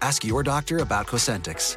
Ask your doctor about Cosentyx.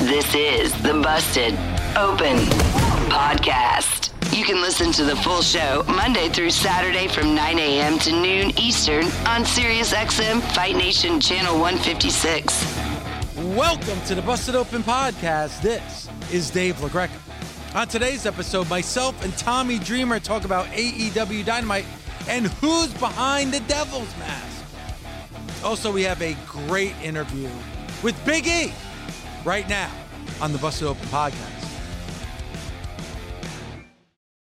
This is the Busted Open Podcast. You can listen to the full show Monday through Saturday from 9 a.m. to noon Eastern on SiriusXM Fight Nation Channel 156. Welcome to the Busted Open Podcast. This is Dave LaGreca. On today's episode, myself and Tommy Dreamer talk about AEW Dynamite and who's behind the Devil's Mask. Also, we have a great interview with Big E. Right now on the Busted Open Podcast.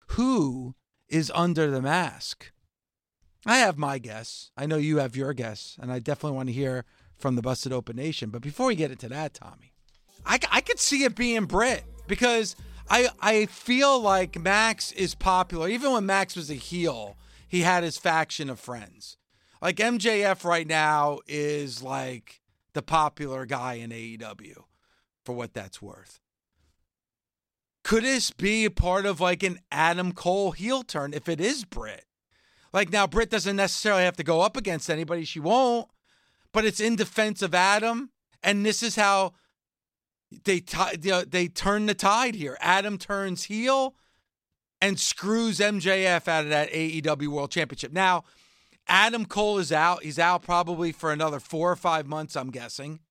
Who is under the mask? I have my guess. I know you have your guess, and I definitely want to hear from the Busted Open Nation. But before we get into that, Tommy, I could see it being Britt because I feel like Max is popular. Even when Max was a heel, he had his faction of friends. Like MJF right now is like the popular guy in AEW. For what that's worth. Could this be a part of like an Adam Cole heel turn if it is Britt? Like now Britt doesn't necessarily have to go up against anybody. She won't. But it's in defense of Adam. And this is how they turn the tide here. Adam turns heel and screws MJF out of that AEW World Championship. Now, Adam Cole is out. He's out probably for another 4 or 5 months, I'm guessing.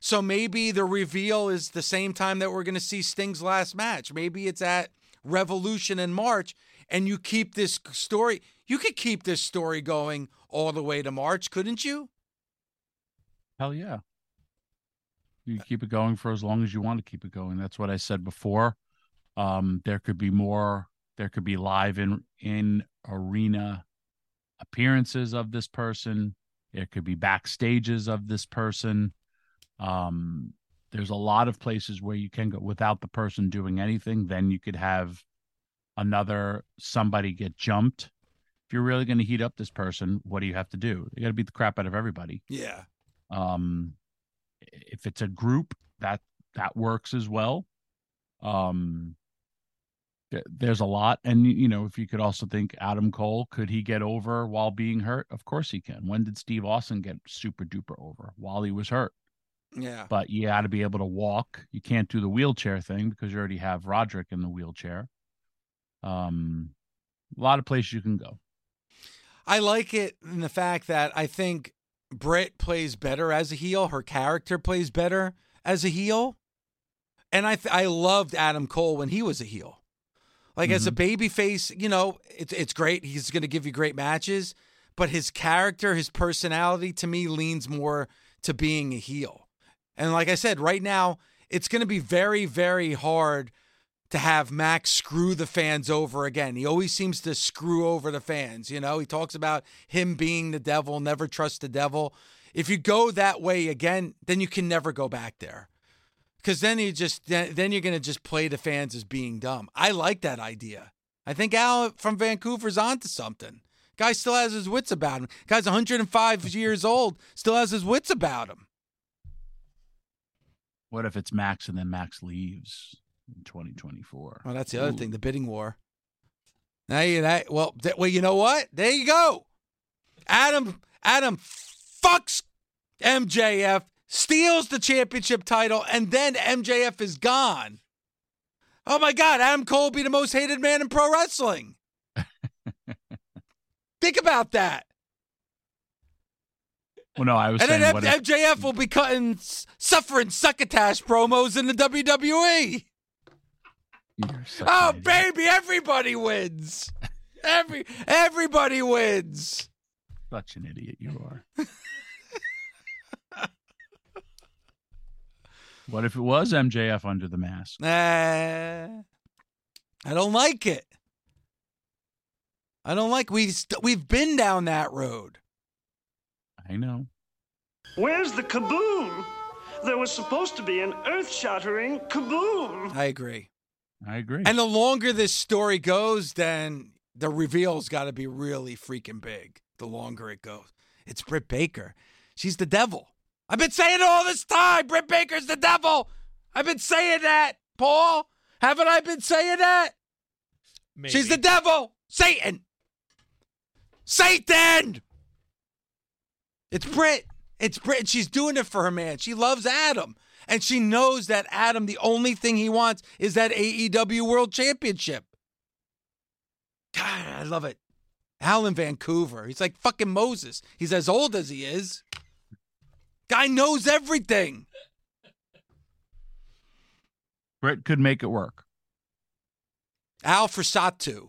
So maybe the reveal is the same time that we're going to see Sting's last match. Maybe it's at Revolution in March, and you keep this story. You could keep this story going all the way to March, couldn't you? Hell yeah. You keep it going for as long as you want to keep it going. That's what I said before. There could be more. There could be live in arena appearances of this person. There could be backstages of this person. There's a lot of places where you can go without the person doing anything. Then you could have somebody get jumped. If you're really going to heat up this person, what do you have to do? You got to beat the crap out of everybody. Yeah. If it's a group, that works as well. There's a lot. And, you know, if you could also think Adam Cole, could he get over while being hurt? Of course he can. When did Steve Austin get super duper over? While he was hurt. Yeah. But you got to be able to walk. You can't do the wheelchair thing because you already have Roderick in the wheelchair. A lot of places you can go. I like it in the fact that I think Britt plays better as a heel. Her character plays better as a heel. And I loved Adam Cole when he was a heel. Like as a babyface, you know, it's great. He's going to give you great matches. But his character, his personality to me leans more to being a heel. And like I said, right now, it's going to be very, very hard to have Max screw the fans over again. He always seems to screw over the fans. You know, he talks about him being the devil, never trust the devil. If you go that way again, then you can never go back there. Because then you're going to just play the fans as being dumb. I like that idea. I think Al from Vancouver's onto something. Guy still has his wits about him. Guy's 105 years old, still has his wits about him. What if it's Max and then Max leaves in 2024? Well, that's the other thing, the bidding war. Well, you know what? There you go. Adam fucks MJF, steals the championship title, and then MJF is gone. Oh, my God, Adam Cole be the most hated man in pro wrestling. Think about that. Well, no, I was saying... And then MJF will be cutting suffering succotash promos in the WWE. Oh, baby, everybody wins. Everybody wins. Such an idiot you are. What if it was MJF under the mask? I don't like it. I don't like... We've been down that road. I know. Where's the kaboom? There was supposed to be an earth-shattering kaboom. I agree. And the longer this story goes, then the reveal's got to be really freaking big. The longer it goes. It's Britt Baker. She's the devil. I've been saying it all this time. Britt Baker's the devil. I've been saying that, Paul. Haven't I been saying that? Maybe. She's the devil. Satan! It's Britt. She's doing it for her man. She loves Adam. And she knows that Adam, the only thing he wants is that AEW World Championship. God, I love it. Al in Vancouver. He's like fucking Moses. He's as old as he is. Guy knows everything. Britt could make it work. Al Frisatu.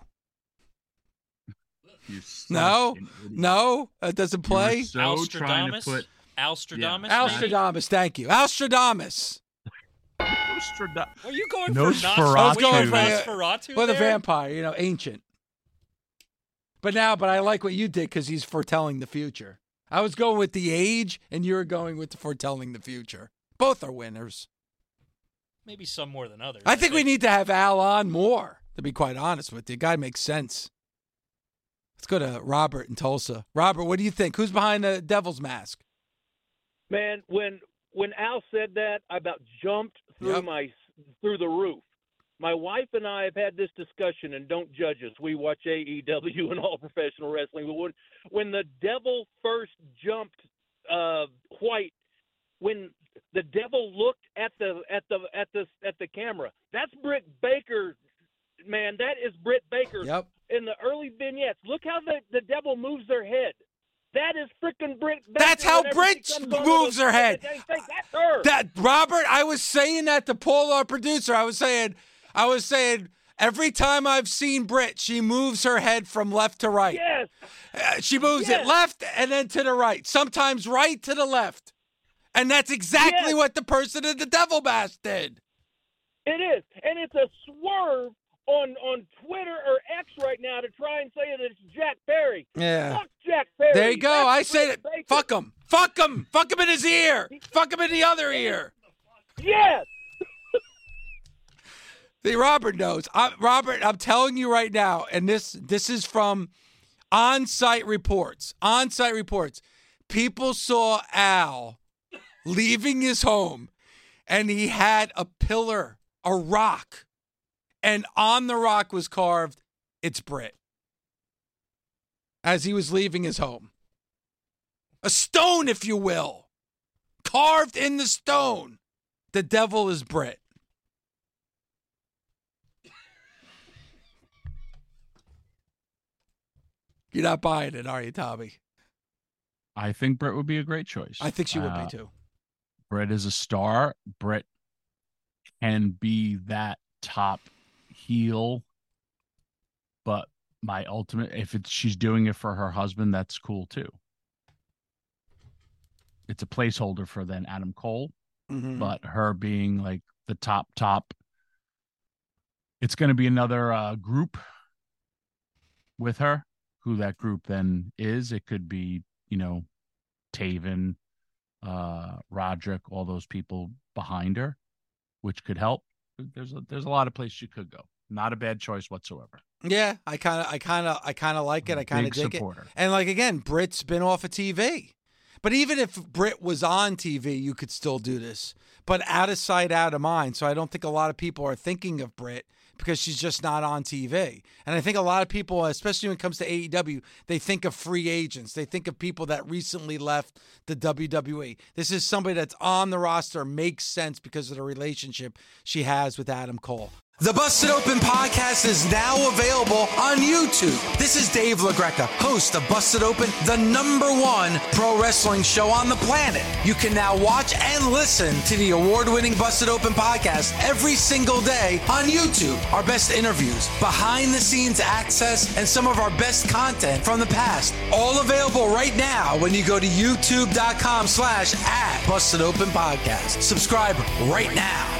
No, it doesn't play. So trying to put Alstradamus. Yeah. Alstradamus, thank you. Alstradamus. Are you going for Nosferatu? I was going for Nosferatu. Well, the vampire, ancient. But I like what you did because he's foretelling the future. I was going with the age, and you were going with the foretelling the future. Both are winners. Maybe some more than others. I think we need to have Al on more, to be quite honest with you. Guy makes sense. Let's go to Robert in Tulsa. Robert, what do you think? Who's behind the devil's mask? Man, when Al said that, I about jumped through the roof. My wife and I have had this discussion, and don't judge us. We watch AEW and all professional wrestling. But when the devil first jumped White, when the devil looked at the camera, that's Britt Baker. Man, that is Britt Baker. Yep. In the early vignettes, look how the devil moves their head. That is freaking Britt Baker. That's how Britt moves her head. That's her. Robert, I was saying that to Paul, our producer. I was saying, every time I've seen Britt, she moves her head from left to right. Yes. She moves it left and then to the right. Sometimes right to the left. And that's exactly what the person in the devil mask did. It is. And it's a swerve on Twitter or X right now to try and say that it's Jack Perry. Yeah. Fuck Jack Perry. There you go. That's I said it. Baker. Fuck him. Fuck him. Fuck him in his ear. Fuck him in the other ear. Yes. See, Robert knows. Robert, I'm telling you right now, and this is from on-site reports. People saw Al leaving his home, and he had a pillar, a rock, and on the rock was carved, "It's Britt," as he was leaving his home. A stone, if you will, carved in the stone. The devil is Britt. You're not buying it, are you, Tommy? I think Britt would be a great choice. I think she would be, too. Britt is a star. Britt can be that top heel. But my ultimate, she's doing it for her husband, that's cool, too. It's a placeholder for then Adam Cole. Mm-hmm. But her being like the top, it's going to be another group with her. Who that group then is. It could be, Taven, Roderick, all those people behind her, which could help. There's a lot of places you could go. Not a bad choice whatsoever. Yeah, I kind of like it. I kind of dig it. And like again, Britt's been off of TV. But even if Britt was on TV, you could still do this. But out of sight, out of mind. So I don't think a lot of people are thinking of Britt because she's just not on TV. And I think a lot of people, especially when it comes to AEW, they think of free agents. They think of people that recently left the WWE. This is somebody that's on the roster, makes sense because of the relationship she has with Adam Cole. The Busted Open Podcast is now available on YouTube. This is Dave LaGreca, host of Busted Open, the #1 pro wrestling show on the planet. You can now watch and listen to the award-winning Busted Open Podcast every single day on YouTube. Our best interviews, behind-the-scenes access, and some of our best content from the past. All available right now when you go to youtube.com/@BustedOpenPodcast. Subscribe right now.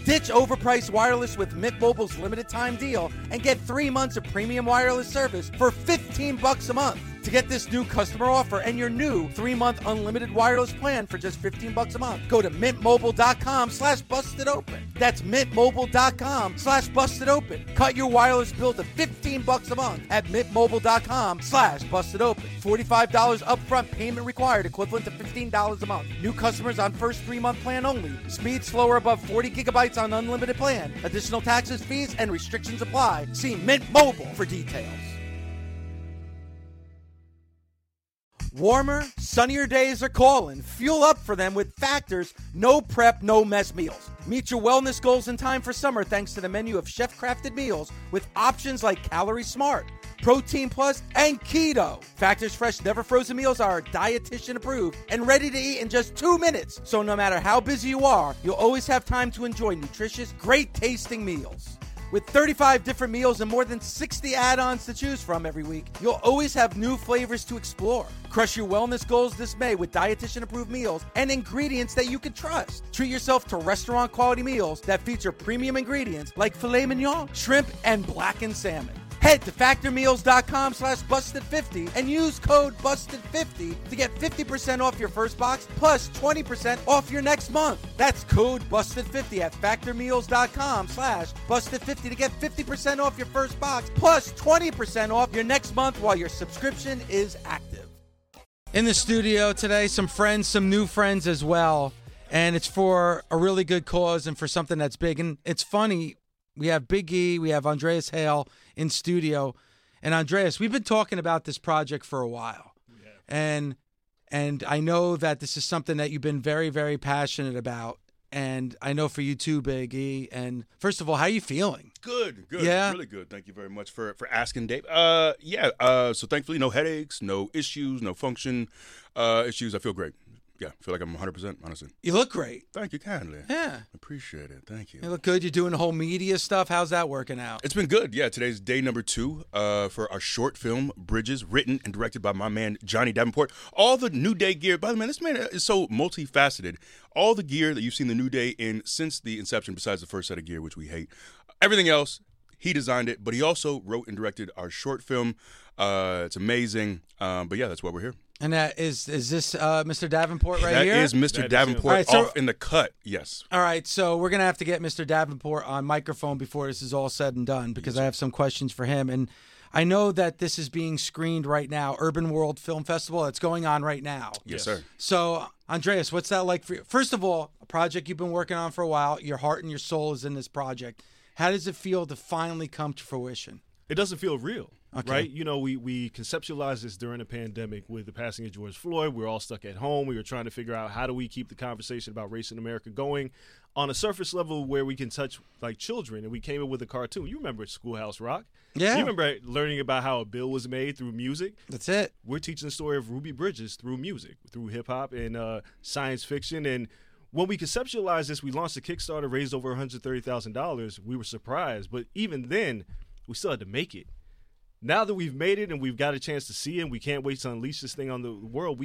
Ditch overpriced wireless with Mint Mobile's limited-time deal and get 3 months of premium wireless service for $15 a month. To get this new customer offer and your new 3-month unlimited wireless plan for just $15 a month, go to mintmobile.com/bustedopen. That's mintmobile.com/bustedopen. Cut your wireless bill to $15 a month at mintmobile.com/bustedopen. $45 upfront payment required, equivalent to $15 a month. New customers on first 3-month plan only. Speed slower above 40 gigabytes on unlimited plan. Additional taxes, fees, and restrictions apply. See Mint Mobile for details. Warmer, sunnier days are calling. Fuel up for them with Factor's no prep, no mess meals. Meet your wellness goals in time for summer thanks to the menu of chef-crafted meals with options like Calorie Smart, Protein Plus, and Keto. Factor's fresh, never frozen meals are dietitian approved and ready to eat in just 2 minutes. So no matter how busy you are, you'll always have time to enjoy nutritious, great-tasting meals. With 35 different meals and more than 60 add-ons to choose from every week, you'll always have new flavors to explore. Crush your wellness goals this May with dietitian-approved meals and ingredients that you can trust. Treat yourself to restaurant-quality meals that feature premium ingredients like filet mignon, shrimp, and blackened salmon. Head to factormeals.com/busted50 and use code busted50 to get 50% off your first box plus 20% off your next month. That's code busted50 at factormeals.com/busted50 to get 50% off your first box plus 20% off your next month while your subscription is active. In the studio today, some friends, some new friends as well. And it's for a really good cause and for something that's big. And it's funny. We have Big E, we have Andreas Hale in studio. And Andreas, we've been talking about this project for a while. Yeah. And I know that this is something that you've been very, very passionate about. And I know for you too, Big E. And first of all, how are you feeling? Good. Yeah? Really good. Thank you very much for asking, Dave. So thankfully, no headaches, no issues, no function issues. I feel great. Yeah, I feel like I'm 100%, honestly. You look great. Thank you kindly. Yeah. Appreciate it. Thank you. You look good. You're doing the whole media stuff. How's that working out? It's been good. Yeah, today's day number 2 for our short film, Bridges, written and directed by my man, Johnny Davenport. All the New Day gear. By the way, man, this man is so multifaceted. All the gear that you've seen the New Day in since the inception, besides the first set of gear, which we hate. Everything else, he designed it, but he also wrote and directed our short film. It's amazing. But yeah, that's why we're here. And that is this Mr. Davenport right here? That is Mr. Davenport off in the cut, yes. All right, so we're going to have to get Mr. Davenport on microphone before this is all said and done because I have some questions for him. And I know that this is being screened right now, Urban World Film Festival. It's going on right now. Yes, sir. So, Andreas, what's that like for you? First of all, a project you've been working on for a while. Your heart and your soul is in this project. How does it feel to finally come to fruition? It doesn't feel real, okay. Right? You know, we conceptualized this during the pandemic with the passing of George Floyd. We were all stuck at home. We were trying to figure out how do we keep the conversation about race in America going on a surface level where we can touch, like, children. And we came up with a cartoon. You remember Schoolhouse Rock? Yeah. You remember learning about how a bill was made through music? That's it. We're teaching the story of Ruby Bridges through music, through hip-hop and science fiction. And when we conceptualized this, we launched a Kickstarter, raised over $130,000. We were surprised. But even then, we still had to make it. Now that we've made it and we've got a chance to see it and we can't wait to unleash this thing on the world,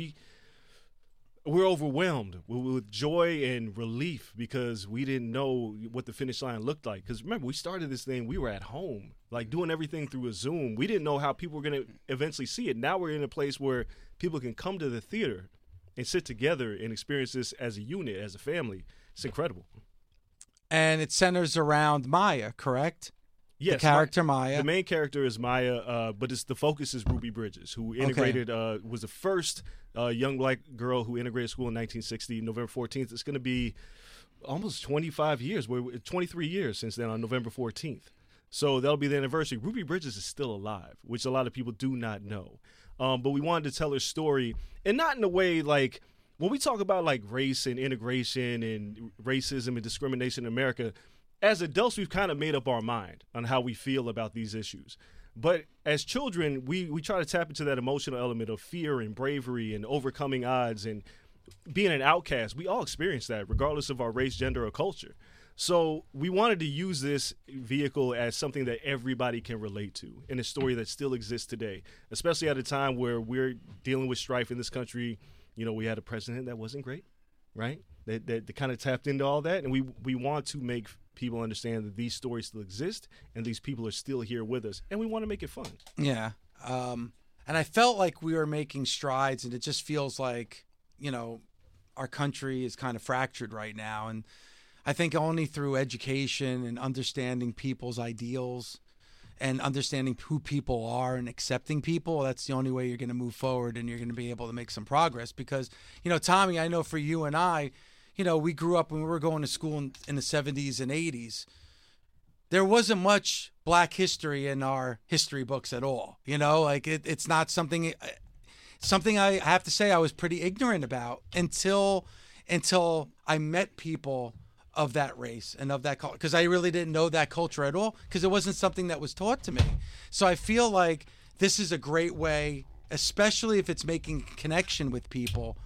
we're overwhelmed with joy and relief because we didn't know what the finish line looked like. Because remember, we started this thing, we were at home, like doing everything through a Zoom. We didn't know how people were going to eventually see it. Now we're in a place where people can come to the theater and sit together and experience this as a unit, as a family. It's incredible. And it centers around Maya, correct? Yes, the character Maya. The main character is Maya, but the focus is Ruby Bridges, who integrated, was the first young black girl who integrated school in 1960, November 14th. It's going to be almost 23 years since then on November 14th. So that'll be the anniversary. Ruby Bridges is still alive, which a lot of people do not know. But we wanted to tell her story, and not in a way like when we talk about like race and integration and racism and discrimination in America. As adults, we've kind of made up our mind on how we feel about these issues. But as children, we try to tap into that emotional element of fear and bravery and overcoming odds and being an outcast. We all experience that, regardless of our race, gender, or culture. So we wanted to use this vehicle as something that everybody can relate to in a story that still exists today, especially at a time where we're dealing with strife in this country. You know, we had a president that wasn't great, right? That kind of tapped into all that, and we want to make people understand that these stories still exist and these people are still here with us, and we want to make it fun. Yeah. And I felt like we were making strides, and it just feels like, you know, our country is kind of fractured right now, and I think only through education and understanding people's ideals and understanding who people are and accepting people, that's the only way you're going to move forward and you're going to be able to make some progress. Because, you know, Tommy, I know for you and I, you know, we grew up when we were going to school in the 70s and 80s. There wasn't much black history in our history books at all. You know, like it's not something I have to say I was pretty ignorant about until I met people of that race and of that culture, because I really didn't know that culture at all because it wasn't something that was taught to me. So I feel like this is a great way, especially if it's making connection with people,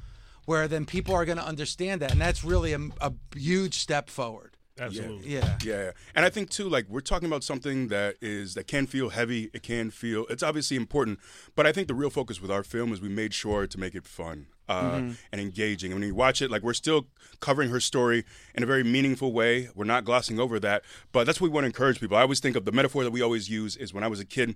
where then people are going to understand that. And that's really a huge step forward. Absolutely. Yeah. And I think too, like, we're talking about something that can feel heavy. It's obviously important, but I think the real focus with our film is we made sure to make it fun and engaging. And when you watch it, like, we're still covering her story in a very meaningful way. We're not glossing over that, but that's what we want to encourage people. I always think of the metaphor that we always use is when I was a kid,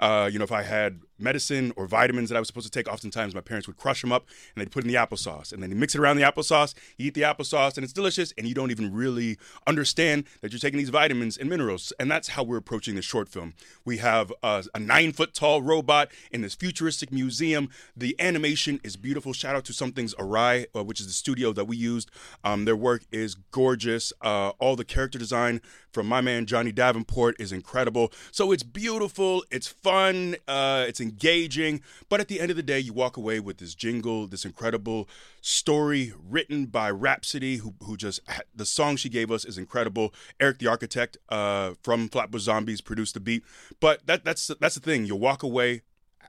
you know, if I had medicine or vitamins that I was supposed to take, oftentimes my parents would crush them up and they'd put in the applesauce, and then you mix it around the applesauce, you eat the applesauce, and it's delicious, and you don't even really understand that you're taking these vitamins and minerals. And that's how we're approaching the short film. We have a 9-foot-tall robot in this futuristic museum. The animation is beautiful. Shout out to Something's Awry, which is the studio that we used. Their work is gorgeous. All the character design from my man Johnny Davenport is incredible. So it's beautiful, it's fun, it's engaging, but at the end of the day, you walk away with this jingle, this incredible story written by Rhapsody, who just, the song she gave us is incredible. Eric the Architect from Flatbush Zombies produced the beat. But that's the thing. You'll walk away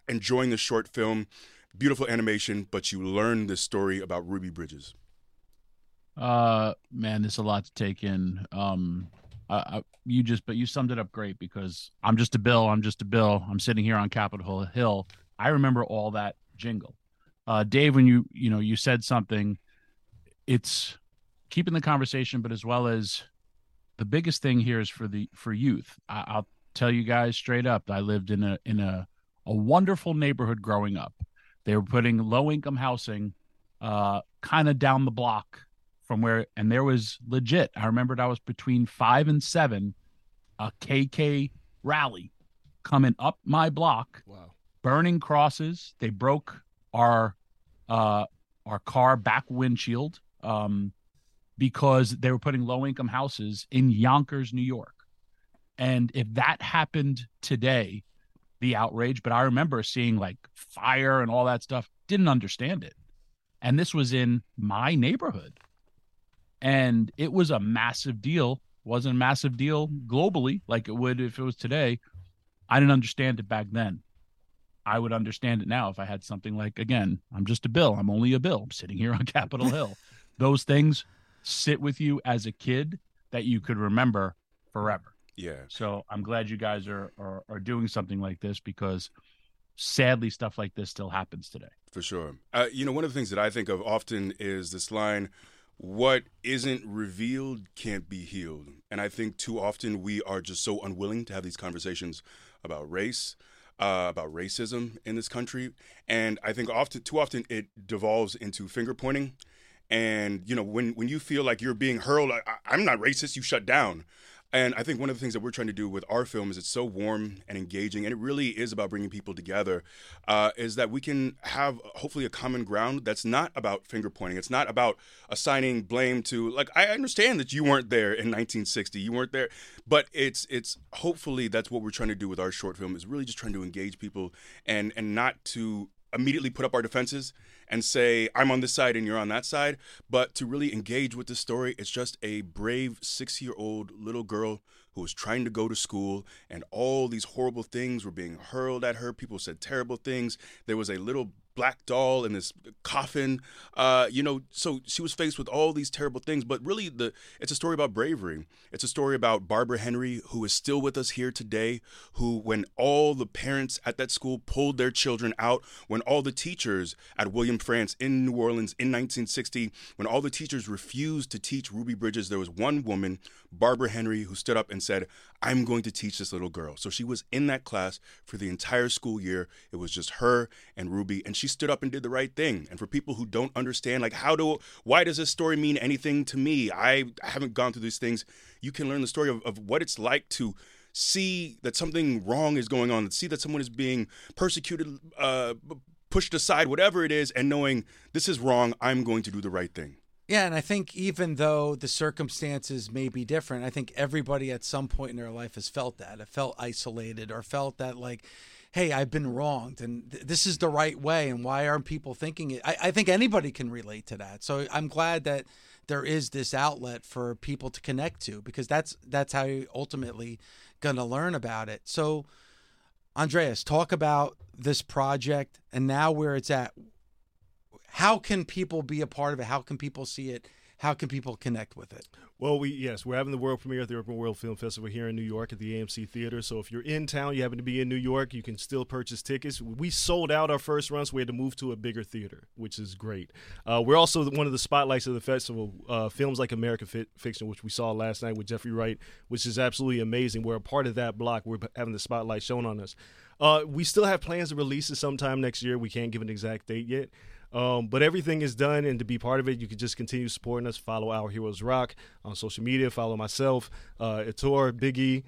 enjoying the short film, beautiful animation, but you learn this story about Ruby Bridges. Man, there's a lot to take in. You summed it up great, because I'm just a bill. I'm sitting here on Capitol Hill. I remember all that jingle. Dave, when you said something, it's keeping the conversation, but as well as the biggest thing here is for youth. I'll tell you guys straight up. I lived in a wonderful neighborhood growing up. They were putting low-income housing kind of down the block from where, and there was legit, I remembered I was between 5 and 7, a KKK rally coming up my block, wow, burning crosses. They broke our car back windshield because they were putting low-income houses in Yonkers, New York. And if that happened today, the outrage, but I remember seeing like fire and all that stuff, didn't understand it. And this was in my neighborhood. And it was a massive deal. Wasn't a massive deal globally like it would if it was today. I didn't understand it back then. I would understand it now if I had something like, again, I'm just a bill. I'm only a bill. I'm sitting here on Capitol Hill. Those things sit with you as a kid that you could remember forever. Yeah. So I'm glad you guys are doing something like this, because sadly stuff like this still happens today. For sure. You know, one of the things that I think of often is this line, what isn't revealed can't be healed. And I think too often we are just so unwilling to have these conversations about race, about racism in this country. And I think too often it devolves into finger pointing. And, you know, when you feel like you're being hurled, I'm not racist, you shut down. And I think one of the things that we're trying to do with our film is it's so warm and engaging, and it really is about bringing people together, is that we can have hopefully a common ground that's not about finger pointing. It's not about assigning blame to, like, I understand that you weren't there in 1960, you weren't there, but it's hopefully that's what we're trying to do with our short film, is really just trying to engage people and not to immediately put up our defenses and say, I'm on this side and you're on that side, but to really engage with this story. It's just a brave 6-year-old little girl who was trying to go to school, and all these horrible things were being hurled at her. People said terrible things. There was a little black doll in this coffin, you know, so she was faced with all these terrible things. But really, it's a story about bravery. It's a story about Barbara Henry, who is still with us here today, who, when all the parents at that school pulled their children out, when all the teachers at William France in New Orleans in 1960, when all the teachers refused to teach Ruby Bridges, there was one woman, Barbara Henry, who stood up and said, I'm going to teach this little girl. So she was in that class for the entire school year. It was just her and Ruby, and she stood up and did the right thing. And for people who don't understand, like, why does this story mean anything to me? I haven't gone through these things. You can learn the story of what it's like to see that something wrong is going on, see that someone is being persecuted, pushed aside, whatever it is, and knowing this is wrong, I'm going to do the right thing. Yeah, and I think even though the circumstances may be different, I think everybody at some point in their life has felt that. It felt isolated or felt that, like, hey, I've been wronged, and this is the right way, and why aren't people thinking it? I think anybody can relate to that. So I'm glad that there is this outlet for people to connect to, because that's how you're ultimately going to learn about it. So, Andreas, talk about this project and now where it's at. How can people be a part of it? How can people see it? How can people connect with it? Well, we're having the world premiere at the Urban World Film Festival here in New York at the AMC Theater. So if you're in town, you happen to be in New York, you can still purchase tickets. We sold out our first run, so we had to move to a bigger theater, which is great. We're also one of the spotlights of the festival. Films like American Fiction, which we saw last night with Jeffrey Wright, which is absolutely amazing. We're a part of that block. We're having the spotlight shown on us. We still have plans to release it sometime next year. We can't give an exact date yet. But everything is done, and to be part of it, you can just continue supporting us. Follow Our Heroes Rock on social media. Follow myself, Etor, Big E.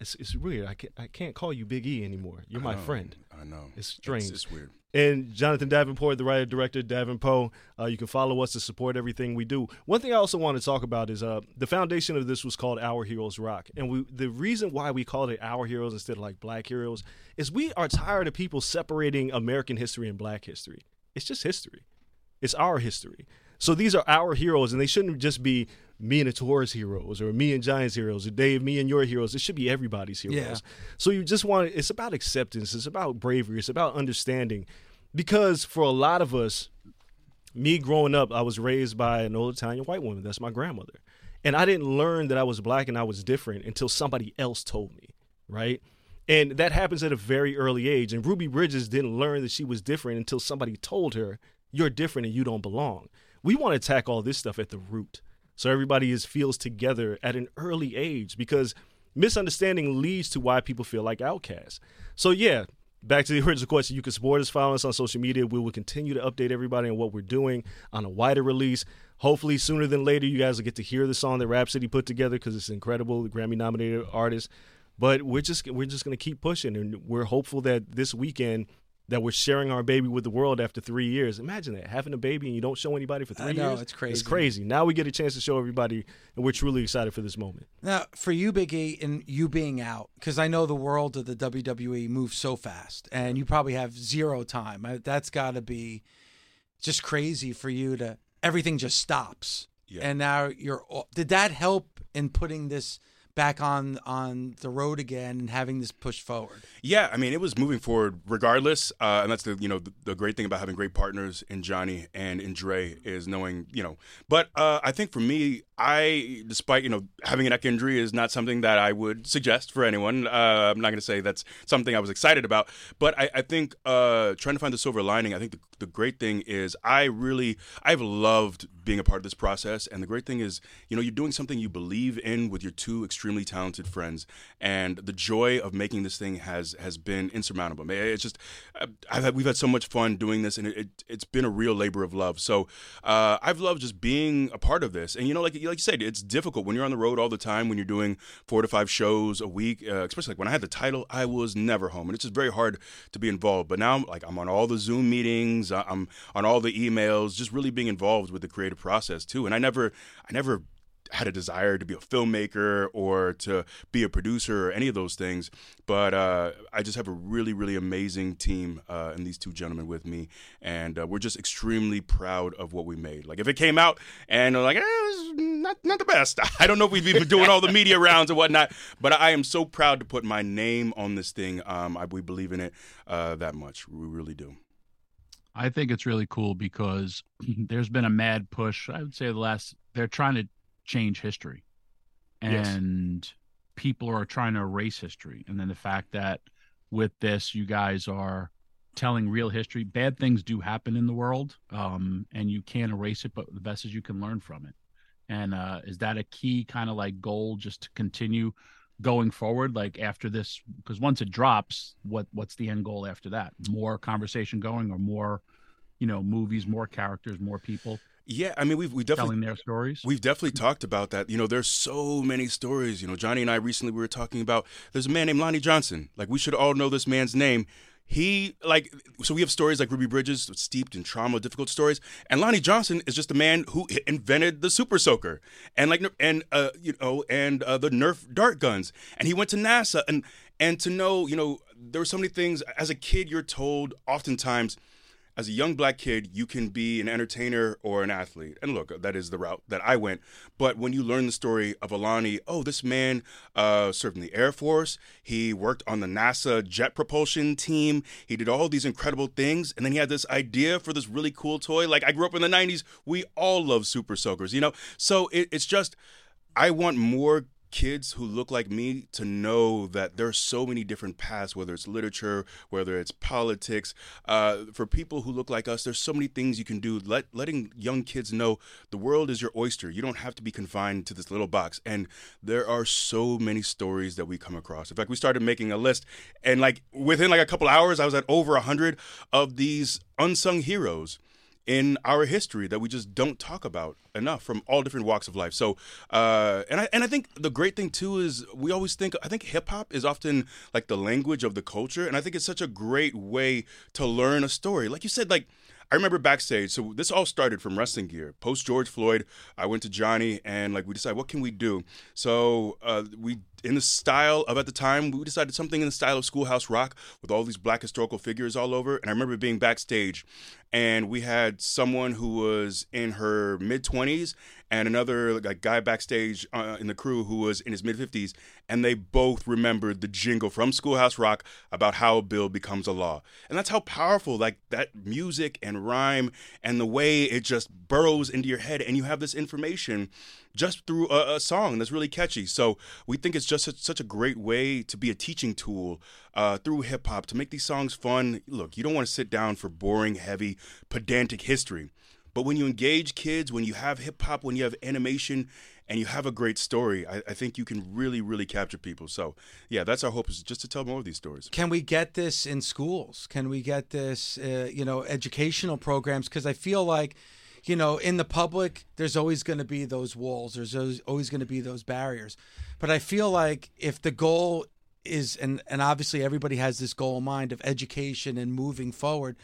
It's weird. I can't call you Big E anymore. You're my friend. I know. It's strange. It's weird. And Jonathan Davenport, the writer-director, Davenport. You can follow us to support everything we do. One thing I also want to talk about is the foundation of this was called Our Heroes Rock. And the reason why we called it Our Heroes instead of like Black Heroes is we are tired of people separating American history and Black history. It's just history. It's our history. So these are our heroes, and they shouldn't just be me and Atora's heroes or me and Giant's heroes or Dave, me and your heroes. It should be everybody's heroes. Yeah. So it's about acceptance. It's about bravery. It's about understanding. Because for a lot of us, me growing up, I was raised by an old Italian white woman. That's my grandmother. And I didn't learn that I was Black and I was different until somebody else told me, right? And that happens at a very early age. And Ruby Bridges didn't learn that she was different until somebody told her, you're different and you don't belong. We want to attack all this stuff at the root. So everybody feels together at an early age, because misunderstanding leads to why people feel like outcasts. So yeah, back to the original question, you can support us, follow us on social media. We will continue to update everybody on what we're doing on a wider release. Hopefully sooner than later, you guys will get to hear the song that Rhapsody put together, because it's incredible, the Grammy-nominated artist. But we're just going to keep pushing, and we're hopeful that this weekend that we're sharing our baby with the world after 3 years. Imagine that, having a baby and you don't show anybody for 3 years. I know, it's crazy. It's crazy. Now we get a chance to show everybody, and we're truly excited for this moment. Now, for you, Big E, and you being out, because I know the world of the WWE moves so fast, and you probably have zero time. That's got to be just crazy for you to, everything just stops. Yeah. And now you're, did that help in putting this back on the road again and having this push forward? Yeah, I mean, it was moving forward regardless, and that's the great thing about having great partners in Johnny and in Dre is knowing, But I think for me, despite having a neck injury is not something that I would suggest for anyone. I'm not going to say that's something I was excited about, but I think trying to find the silver lining. I think the great thing is I've loved being a part of this process, and the great thing is you're doing something you believe in with your two extremely talented friends, and the joy of making this thing has been insurmountable. It's just we've had so much fun doing this, and it's been a real labor of love. So I've loved just being a part of this, and like you said, it's difficult when you're on the road all the time, when you're doing 4 to 5 shows a week, especially like when I had the title, I was never home, and it's just very hard to be involved. But now I'm on all the Zoom meetings, I'm on all the emails, just really being involved with the creative process too. And I never had a desire to be a filmmaker or to be a producer or any of those things, but I just have a really, really amazing team and these two gentlemen with me, and we're just extremely proud of what we made. Like, if it came out and it was not the best, I don't know if we'd be doing all the media rounds and whatnot, but I am so proud to put my name on this thing. We believe in it that much. We really do. I think it's really cool because there's been a mad push. I would say they're trying to change history, and people are trying to erase history, and then the fact that with this you guys are telling real history. Bad things do happen in the world, and you can't erase it, but the best is you can learn from it. And is that a key kind of goal, just to continue going forward after this? Because once it drops, what's the end goal after that? More conversation going, or more movies, more characters, more people? Yeah, I mean, we've definitely telling their stories. We've definitely talked about that. There's so many stories. Johnny and I recently we were talking about. There's a man named Lonnie Johnson. We should all know this man's name. So we have stories like Ruby Bridges, steeped in trauma, difficult stories, and Lonnie Johnson is just the man who invented the Super Soaker, and the Nerf dart guns, and he went to NASA, and to know, there were so many things. As a kid, you're told oftentimes, as a young black kid, you can be an entertainer or an athlete. And look, that is the route that I went. But when you learn the story of Alani, this man served in the Air Force. He worked on the NASA jet propulsion team. He did all these incredible things. And then he had this idea for this really cool toy. I grew up in the 90s. We all love Super Soakers, So it's just, I want more kids who look like me to know that there are so many different paths, whether it's literature, whether it's politics. For people who look like us, there's so many things you can do. Letting young kids know the world is your oyster. You don't have to be confined to this little box. And there are so many stories that we come across. In fact, we started making a list, and within a couple hours, I was at over 100 of these unsung heroes in our history that we just don't talk about enough, from all different walks of life. So, and I think the great thing too is we always think, I think hip hop is often the language of the culture. And I think it's such a great way to learn a story. Like you said, I remember backstage, so this all started from wrestling gear. Post George Floyd, I went to Johnny, and we decided, what can we do? So we decided something in the style of Schoolhouse Rock with all these black historical figures all over. And I remember being backstage, and we had someone who was in her mid-20s and another guy backstage in the crew who was in his mid-50s, and they both remembered the jingle from Schoolhouse Rock about how a bill becomes a law. And that's how powerful that music and rhyme and the way it just burrows into your head, and you have this information just through a song that's really catchy. So we think it's just such a great way to be a teaching tool through hip-hop, to make these songs fun. Look, you don't want to sit down for boring, heavy, pedantic history. But when you engage kids, when you have hip-hop, when you have animation, and you have a great story, I think you can really, really capture people. So, yeah, that's our hope, is just to tell more of these stories. Can we get this in schools? Can we get this, educational programs? Because I feel in the public, there's always going to be those walls. There's always going to be those barriers. But I feel if the goal is, and obviously everybody has this goal in mind of education and moving forward.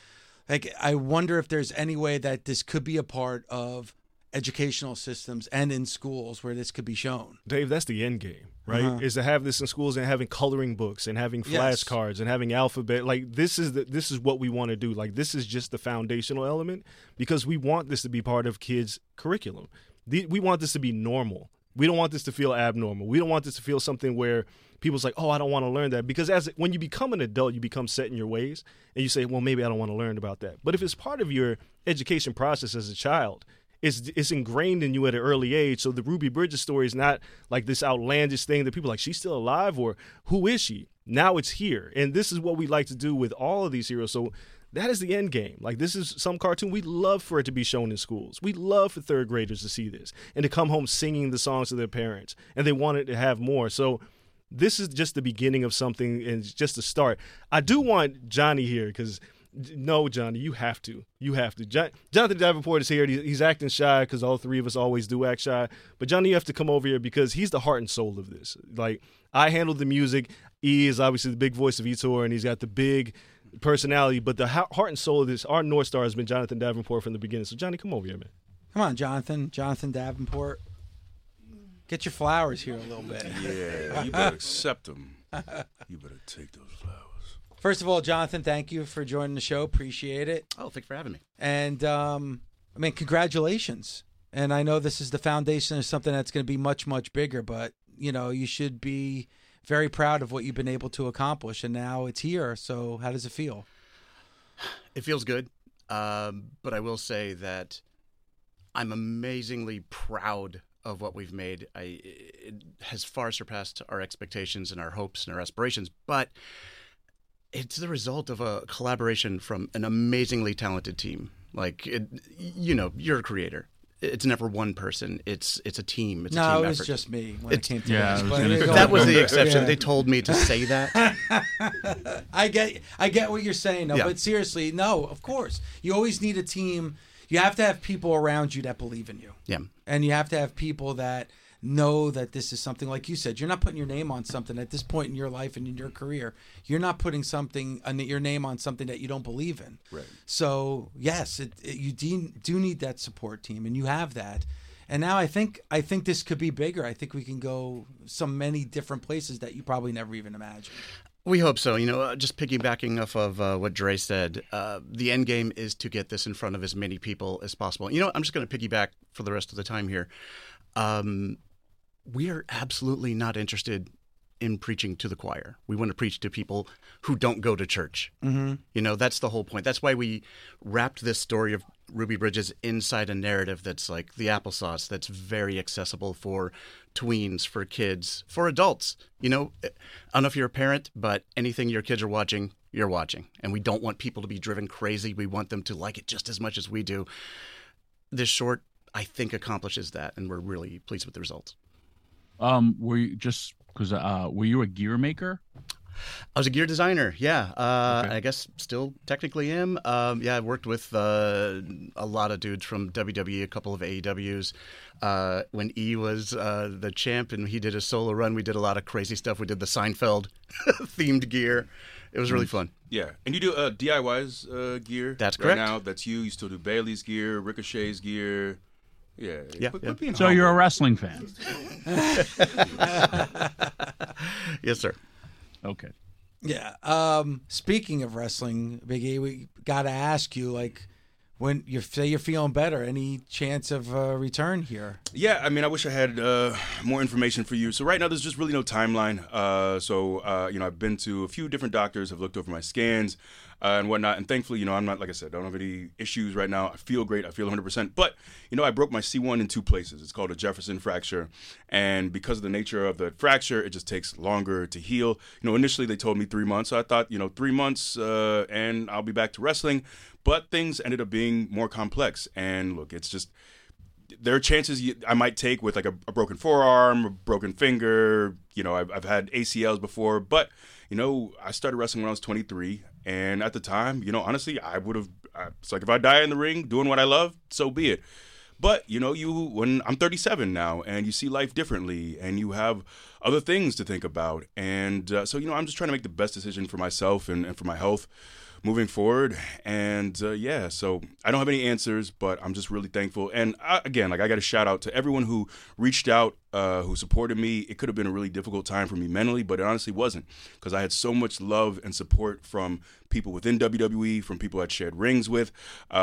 Like, I wonder if there's any way that this could be a part of educational systems and in schools where this could be shown. Dave, that's the end game, right? Uh-huh. Is to have this in schools and having coloring books and having flashcards and having alphabet. Like, this is what we want to do. Like, this is just the foundational element, because we want this to be part of kids' curriculum. We want this to be normal. We don't want this to feel abnormal. We don't want this to feel something where people's like, oh, I don't want to learn that. Because when you become an adult, you become set in your ways, and you say, well, maybe I don't want to learn about that. But if it's part of your education process as a child, it's ingrained in you at an early age. So the Ruby Bridges story is not like this outlandish thing that people are like, she's still alive, or who is she? Now it's here. And this is what we like to do with all of these heroes. So that is the end game. Like, this is some cartoon. We'd love for it to be shown in schools. We'd love for third graders to see this and to come home singing the songs of their parents. And they wanted to have more. So this is just the beginning of something and just a start. I do want Johnny here because... No, Johnny, you have to. You have to. Jonathan Davenport is here. He's acting shy because all three of us always do act shy. But, Johnny, you have to come over here because he's the heart and soul of this. Like, I handle the music. E is obviously the big voice of eTour, and he's got the big personality. But the heart and soul of this, our North Star, has been Jonathan Davenport from the beginning. So, Johnny, come over here, man. Come on, Jonathan. Jonathan Davenport. Get your flowers here a little bit. Yeah, you better accept them. You better take those flowers. First of all, Jonathan, thank you for joining the show. Appreciate it. Oh, thanks for having me. And, I mean, congratulations. And I know this is the foundation of something that's going to be much, much bigger, but, you know, you should be very proud of what you've been able to accomplish, and now it's here. So how does it feel? It feels good, but I will say that I'm amazingly proud of what we've made. It has far surpassed our expectations and our hopes and our aspirations, but... it's the result of a collaboration from an amazingly talented team. Like, you know, you're a creator. It's never one person. It's a team. It's a team effort. No, it was just me when it came to this. That was the exception. Yeah. They told me to say that. I get what you're saying, though. Yeah. But seriously, no, of course. You always need a team. You have to have people around you that believe in you. Yeah. And you have to have people that know that this is something, like you said, you're not putting your name on something at this point in your life and in your career. You're not putting your name on something that you don't believe in. Right. So yes, you do need that support team, and you have that. And now I think this could be bigger. I think we can go so many different places that you probably never even imagined. We hope so. You know, just piggybacking off of what Dre said, the end game is to get this in front of as many people as possible. You know, I'm just going to piggyback for the rest of the time here. We are absolutely not interested in preaching to the choir. We want to preach to people who don't go to church. Mm-hmm. You know, that's the whole point. That's why we wrapped this story of Ruby Bridges inside a narrative that's like the applesauce, that's very accessible for tweens, for kids, for adults. You know, I don't know if you're a parent, but anything your kids are watching, you're watching. And we don't want people to be driven crazy. We want them to like it just as much as we do. This short, I think, accomplishes that, and we're really pleased with the results. Were you a gear maker? I was a gear designer. Yeah. Okay. I guess still technically am. I worked with a lot of dudes from WWE, a couple of AEWs. When E was the champ and he did a solo run, we did a lot of crazy stuff. We did the Seinfeld themed gear. It was really fun. Yeah. And you do DIY's gear. That's correct. Right now, that's you. You still do Bailey's gear, Ricochet's gear. Yeah. So you're a wrestling fan. Yes, sir. Okay. Yeah. Speaking of wrestling, Big E, we got to ask you, like, when you say you're feeling better, any chance of a return here? Yeah. I mean, I wish I had more information for you. So right now, there's just really no timeline. You know, I've been to a few different doctors, have looked over my scans and whatnot. And thankfully, you know, I'm not, like I said, I don't have any issues right now. I feel great. I feel 100%. But, you know, I broke my C1 in two places. It's called a Jefferson fracture. And because of the nature of the fracture, it just takes longer to heal. You know, initially they told me 3 months. So I thought, you know, 3 months and I'll be back to wrestling. But things ended up being more complex. And look, it's just, there are chances I might take with like a broken forearm, a broken finger. You know, I've had ACLs before. But, you know, I started wrestling when I was 23. And at the time, you know, honestly, I would have, it's like if I die in the ring doing what I love, so be it. But, you know, when I'm 37 now and you see life differently and you have other things to think about. And so, you know, I'm just trying to make the best decision for myself and for my health moving forward. And yeah, so I don't have any answers, but I'm just really thankful. And again, like, I got a shout out to everyone who reached out, who supported me. It could have been a really difficult time for me mentally, but it honestly wasn't, because I had so much love and support from people within WWE, from people I'd shared rings with,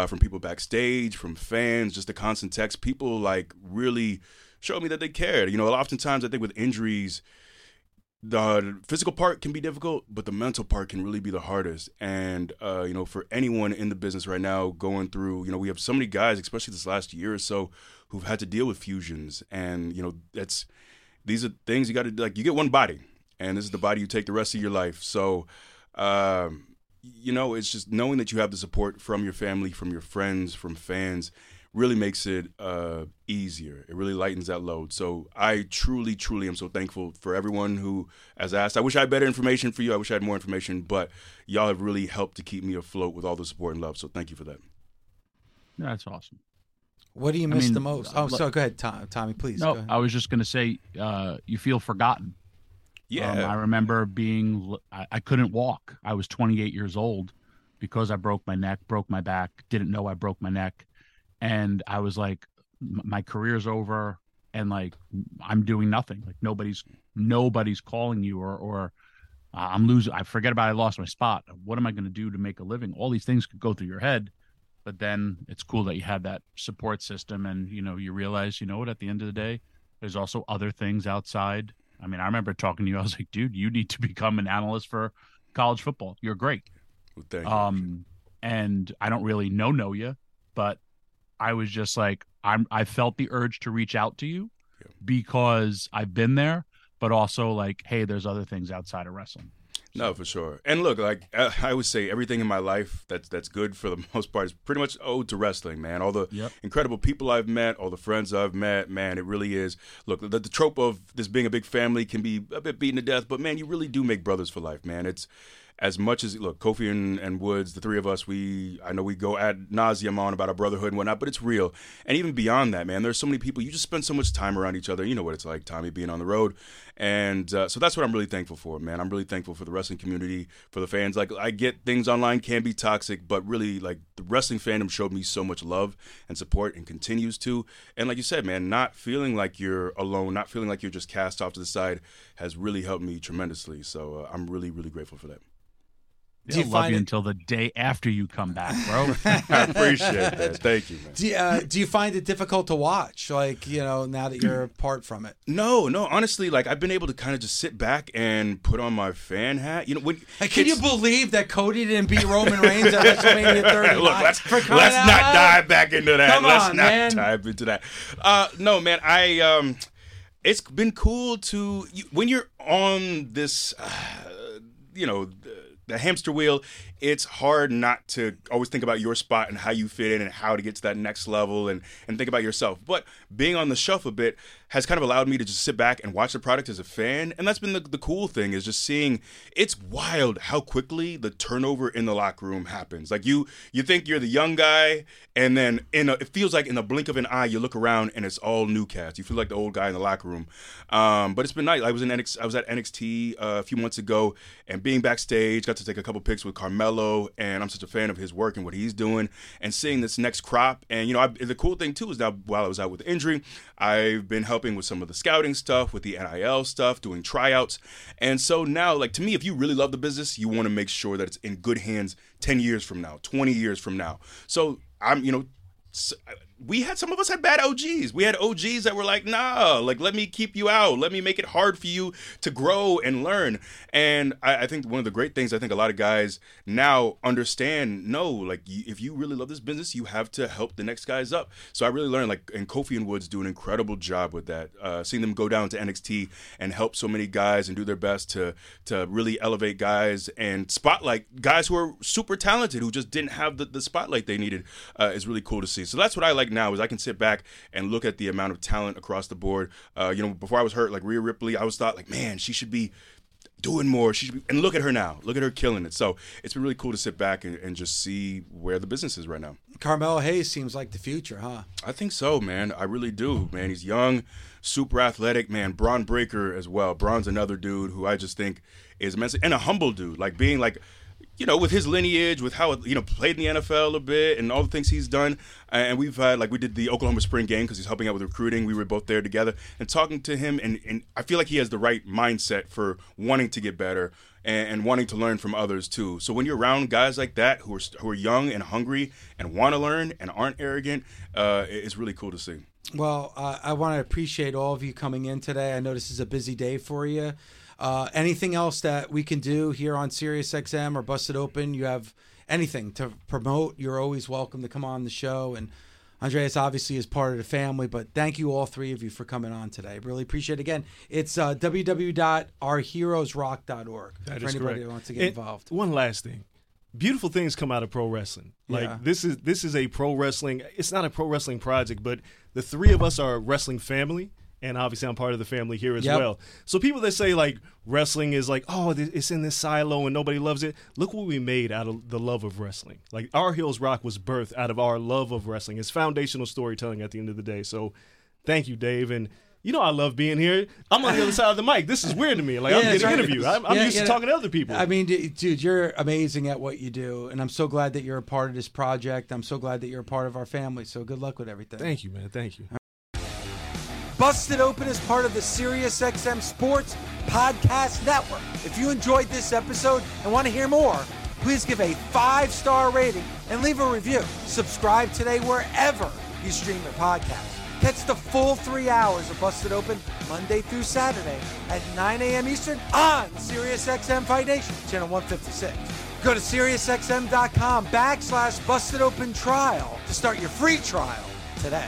from people backstage, from fans, just the constant text. People like really showed me that they cared. You know, oftentimes I think with injuries, the physical part can be difficult, but the mental part can really be the hardest. And, you know, for anyone in the business right now going through, you know, we have so many guys, especially this last year or so, who've had to deal with fusions. And, you know, that's, these are things you got to, like, you get one body, and this is the body you take the rest of your life. So, you know, it's just knowing that you have the support from your family, from your friends, from fans, really makes it easier. It really lightens that load. So I truly, truly am so thankful for everyone who has asked. I wish I had better information for you. I wish I had more information, but y'all have really helped to keep me afloat with all the support and love. So thank you for that. That's awesome. What do you miss the most? Oh, so go ahead, Tommy, please. No, I was just going to say you feel forgotten. Yeah. I remember being, I couldn't walk. I was 28 years old because I broke my neck, broke my back, didn't know I broke my neck. And I was like, my career's over, and like, I'm doing nothing. Like nobody's calling you, or I'm losing. I forget about I lost my spot. What am I going to do to make a living? All these things could go through your head, but then it's cool that you had that support system. And, you know, you realize, you know what, at the end of the day, there's also other things outside. I mean, I remember talking to you. I was like, dude, you need to become an analyst for college football. You're great. Well, thank you. And I don't really know you, but I was just like, I felt the urge to reach out to you because I've been there, but also like, hey, there's other things outside of wrestling. So. No, for sure. And look, like I would say, everything in my life that's good for the most part is pretty much owed to wrestling, man. All the incredible people I've met, all the friends I've met, man, it really is. Look, the trope of this being a big family can be a bit beaten to death, but man, you really do make brothers for life, man. It's as much as, look, Kofi and Woods, the three of us, I know we go ad nauseum on about our brotherhood and whatnot, but it's real. And even beyond that, man, there's so many people. You just spend so much time around each other. You know what it's like, Tommy, being on the road. And so that's what I'm really thankful for, man. I'm really thankful for the wrestling community, for the fans. Like, I get things online can be toxic, but really, like, the wrestling fandom showed me so much love and support and continues to. And like you said, man, not feeling like you're alone, not feeling like you're just cast off to the side has really helped me tremendously. So I'm really, really grateful for that. They'll love you until the day after you come back, bro. I appreciate that. Thank you, man. Do you find it difficult to watch, like, you know, now that you're apart from it? No. Honestly, like, I've been able to kind of just sit back and put on my fan hat. You know, can you believe that Cody didn't beat Roman Reigns at WrestleMania 39? Look, let's not dive back into that. No, man. It's been cool to when you're on this, you know. The hamster wheel, it's hard not to always think about your spot and how you fit in and how to get to that next level and think about yourself. But being on the shelf a bit has kind of allowed me to just sit back and watch the product as a fan. And that's been the cool thing, is just seeing, it's wild how quickly the turnover in the locker room happens. Like you think you're the young guy, and then it feels like in the blink of an eye, you look around and it's all new cast. You feel like the old guy in the locker room. But it's been nice. I was at NXT a few months ago, and being backstage, got to take a couple pics with Carmelo, and I'm such a fan of his work and what he's doing, and seeing this next crop. And, you know, the cool thing too is that while I was out with injury, I've been helping with some of the scouting stuff, with the NIL stuff, doing tryouts. And so now, like, to me, if you really love the business, you want to make sure that it's in good hands 10 years from now, 20 years from now. So I'm, you know, some of us had bad OGs. We had OGs that were like, nah, like, let me keep you out. Let me make it hard for you to grow and learn. And I think one of the great things, I think a lot of guys now understand, no, like, if you really love this business, you have to help the next guys up. So I really learned, like, and Kofi and Woods do an incredible job with that. Seeing them go down to NXT and help so many guys and do their best to really elevate guys and spotlight guys who are super talented, who just didn't have the spotlight they needed, is really cool to see. So that's what I like now, is I can sit back and look at the amount of talent across the board. You know, before I was hurt, like Rhea Ripley, I was thought, like, man, she should be doing more. And look at her now. Look at her killing it. So it's been really cool to sit back and just see where the business is right now. Carmelo Hayes seems like the future, huh? I think so, man. I really do, man. He's young, super athletic, man. Bron Breakker as well. Bron's another dude who I just think is immense. And a humble dude. Like being like, you know, with his lineage, with how, you know, played in the NFL a bit and all the things he's done. And we've had, like, we did the Oklahoma Spring game because he's helping out with recruiting. We were both there together and talking to him. And I feel like he has the right mindset for wanting to get better and wanting to learn from others, too. So when you're around guys like that who are young and hungry and want to learn and aren't arrogant, it's really cool to see. Well, I want to appreciate all of you coming in today. I know this is a busy day for you. Anything else that we can do here on SiriusXM or Busted Open? You have anything to promote? You're always welcome to come on the show. And Andreas obviously is part of the family, but thank you all three of you for coming on today. Really appreciate it. Again, it's www.ourheroesrock.org for anybody who wants to get involved. One last thing. Beautiful things come out of pro wrestling. Like this is a pro wrestling. It's not a pro wrestling project, but the three of us are a wrestling family. And obviously, I'm part of the family here as well. So people that say, like, wrestling is like, oh, it's in this silo and nobody loves it. Look what we made out of the love of wrestling. Like, Our Heroes Rock was birthed out of our love of wrestling. It's foundational storytelling at the end of the day. So thank you, Dave. And, you know, I love being here. I'm on the other side of the mic. This is weird to me. Like, I'm getting interviewed. I'm used to talking to other people. I mean, dude, you're amazing at what you do. And I'm so glad that you're a part of this project. I'm so glad that you're a part of our family. So good luck with everything. Thank you, man. Thank you. Busted Open is part of the SiriusXM Sports Podcast Network. If you enjoyed this episode and want to hear more, please give a 5-star rating and leave a review. Subscribe today wherever you stream your podcast. Catch the full 3 hours of Busted Open Monday through Saturday at 9 a.m. Eastern on SiriusXM Fight Nation, channel 156. Go to SiriusXM.com/BustedOpenTrial to start your free trial today.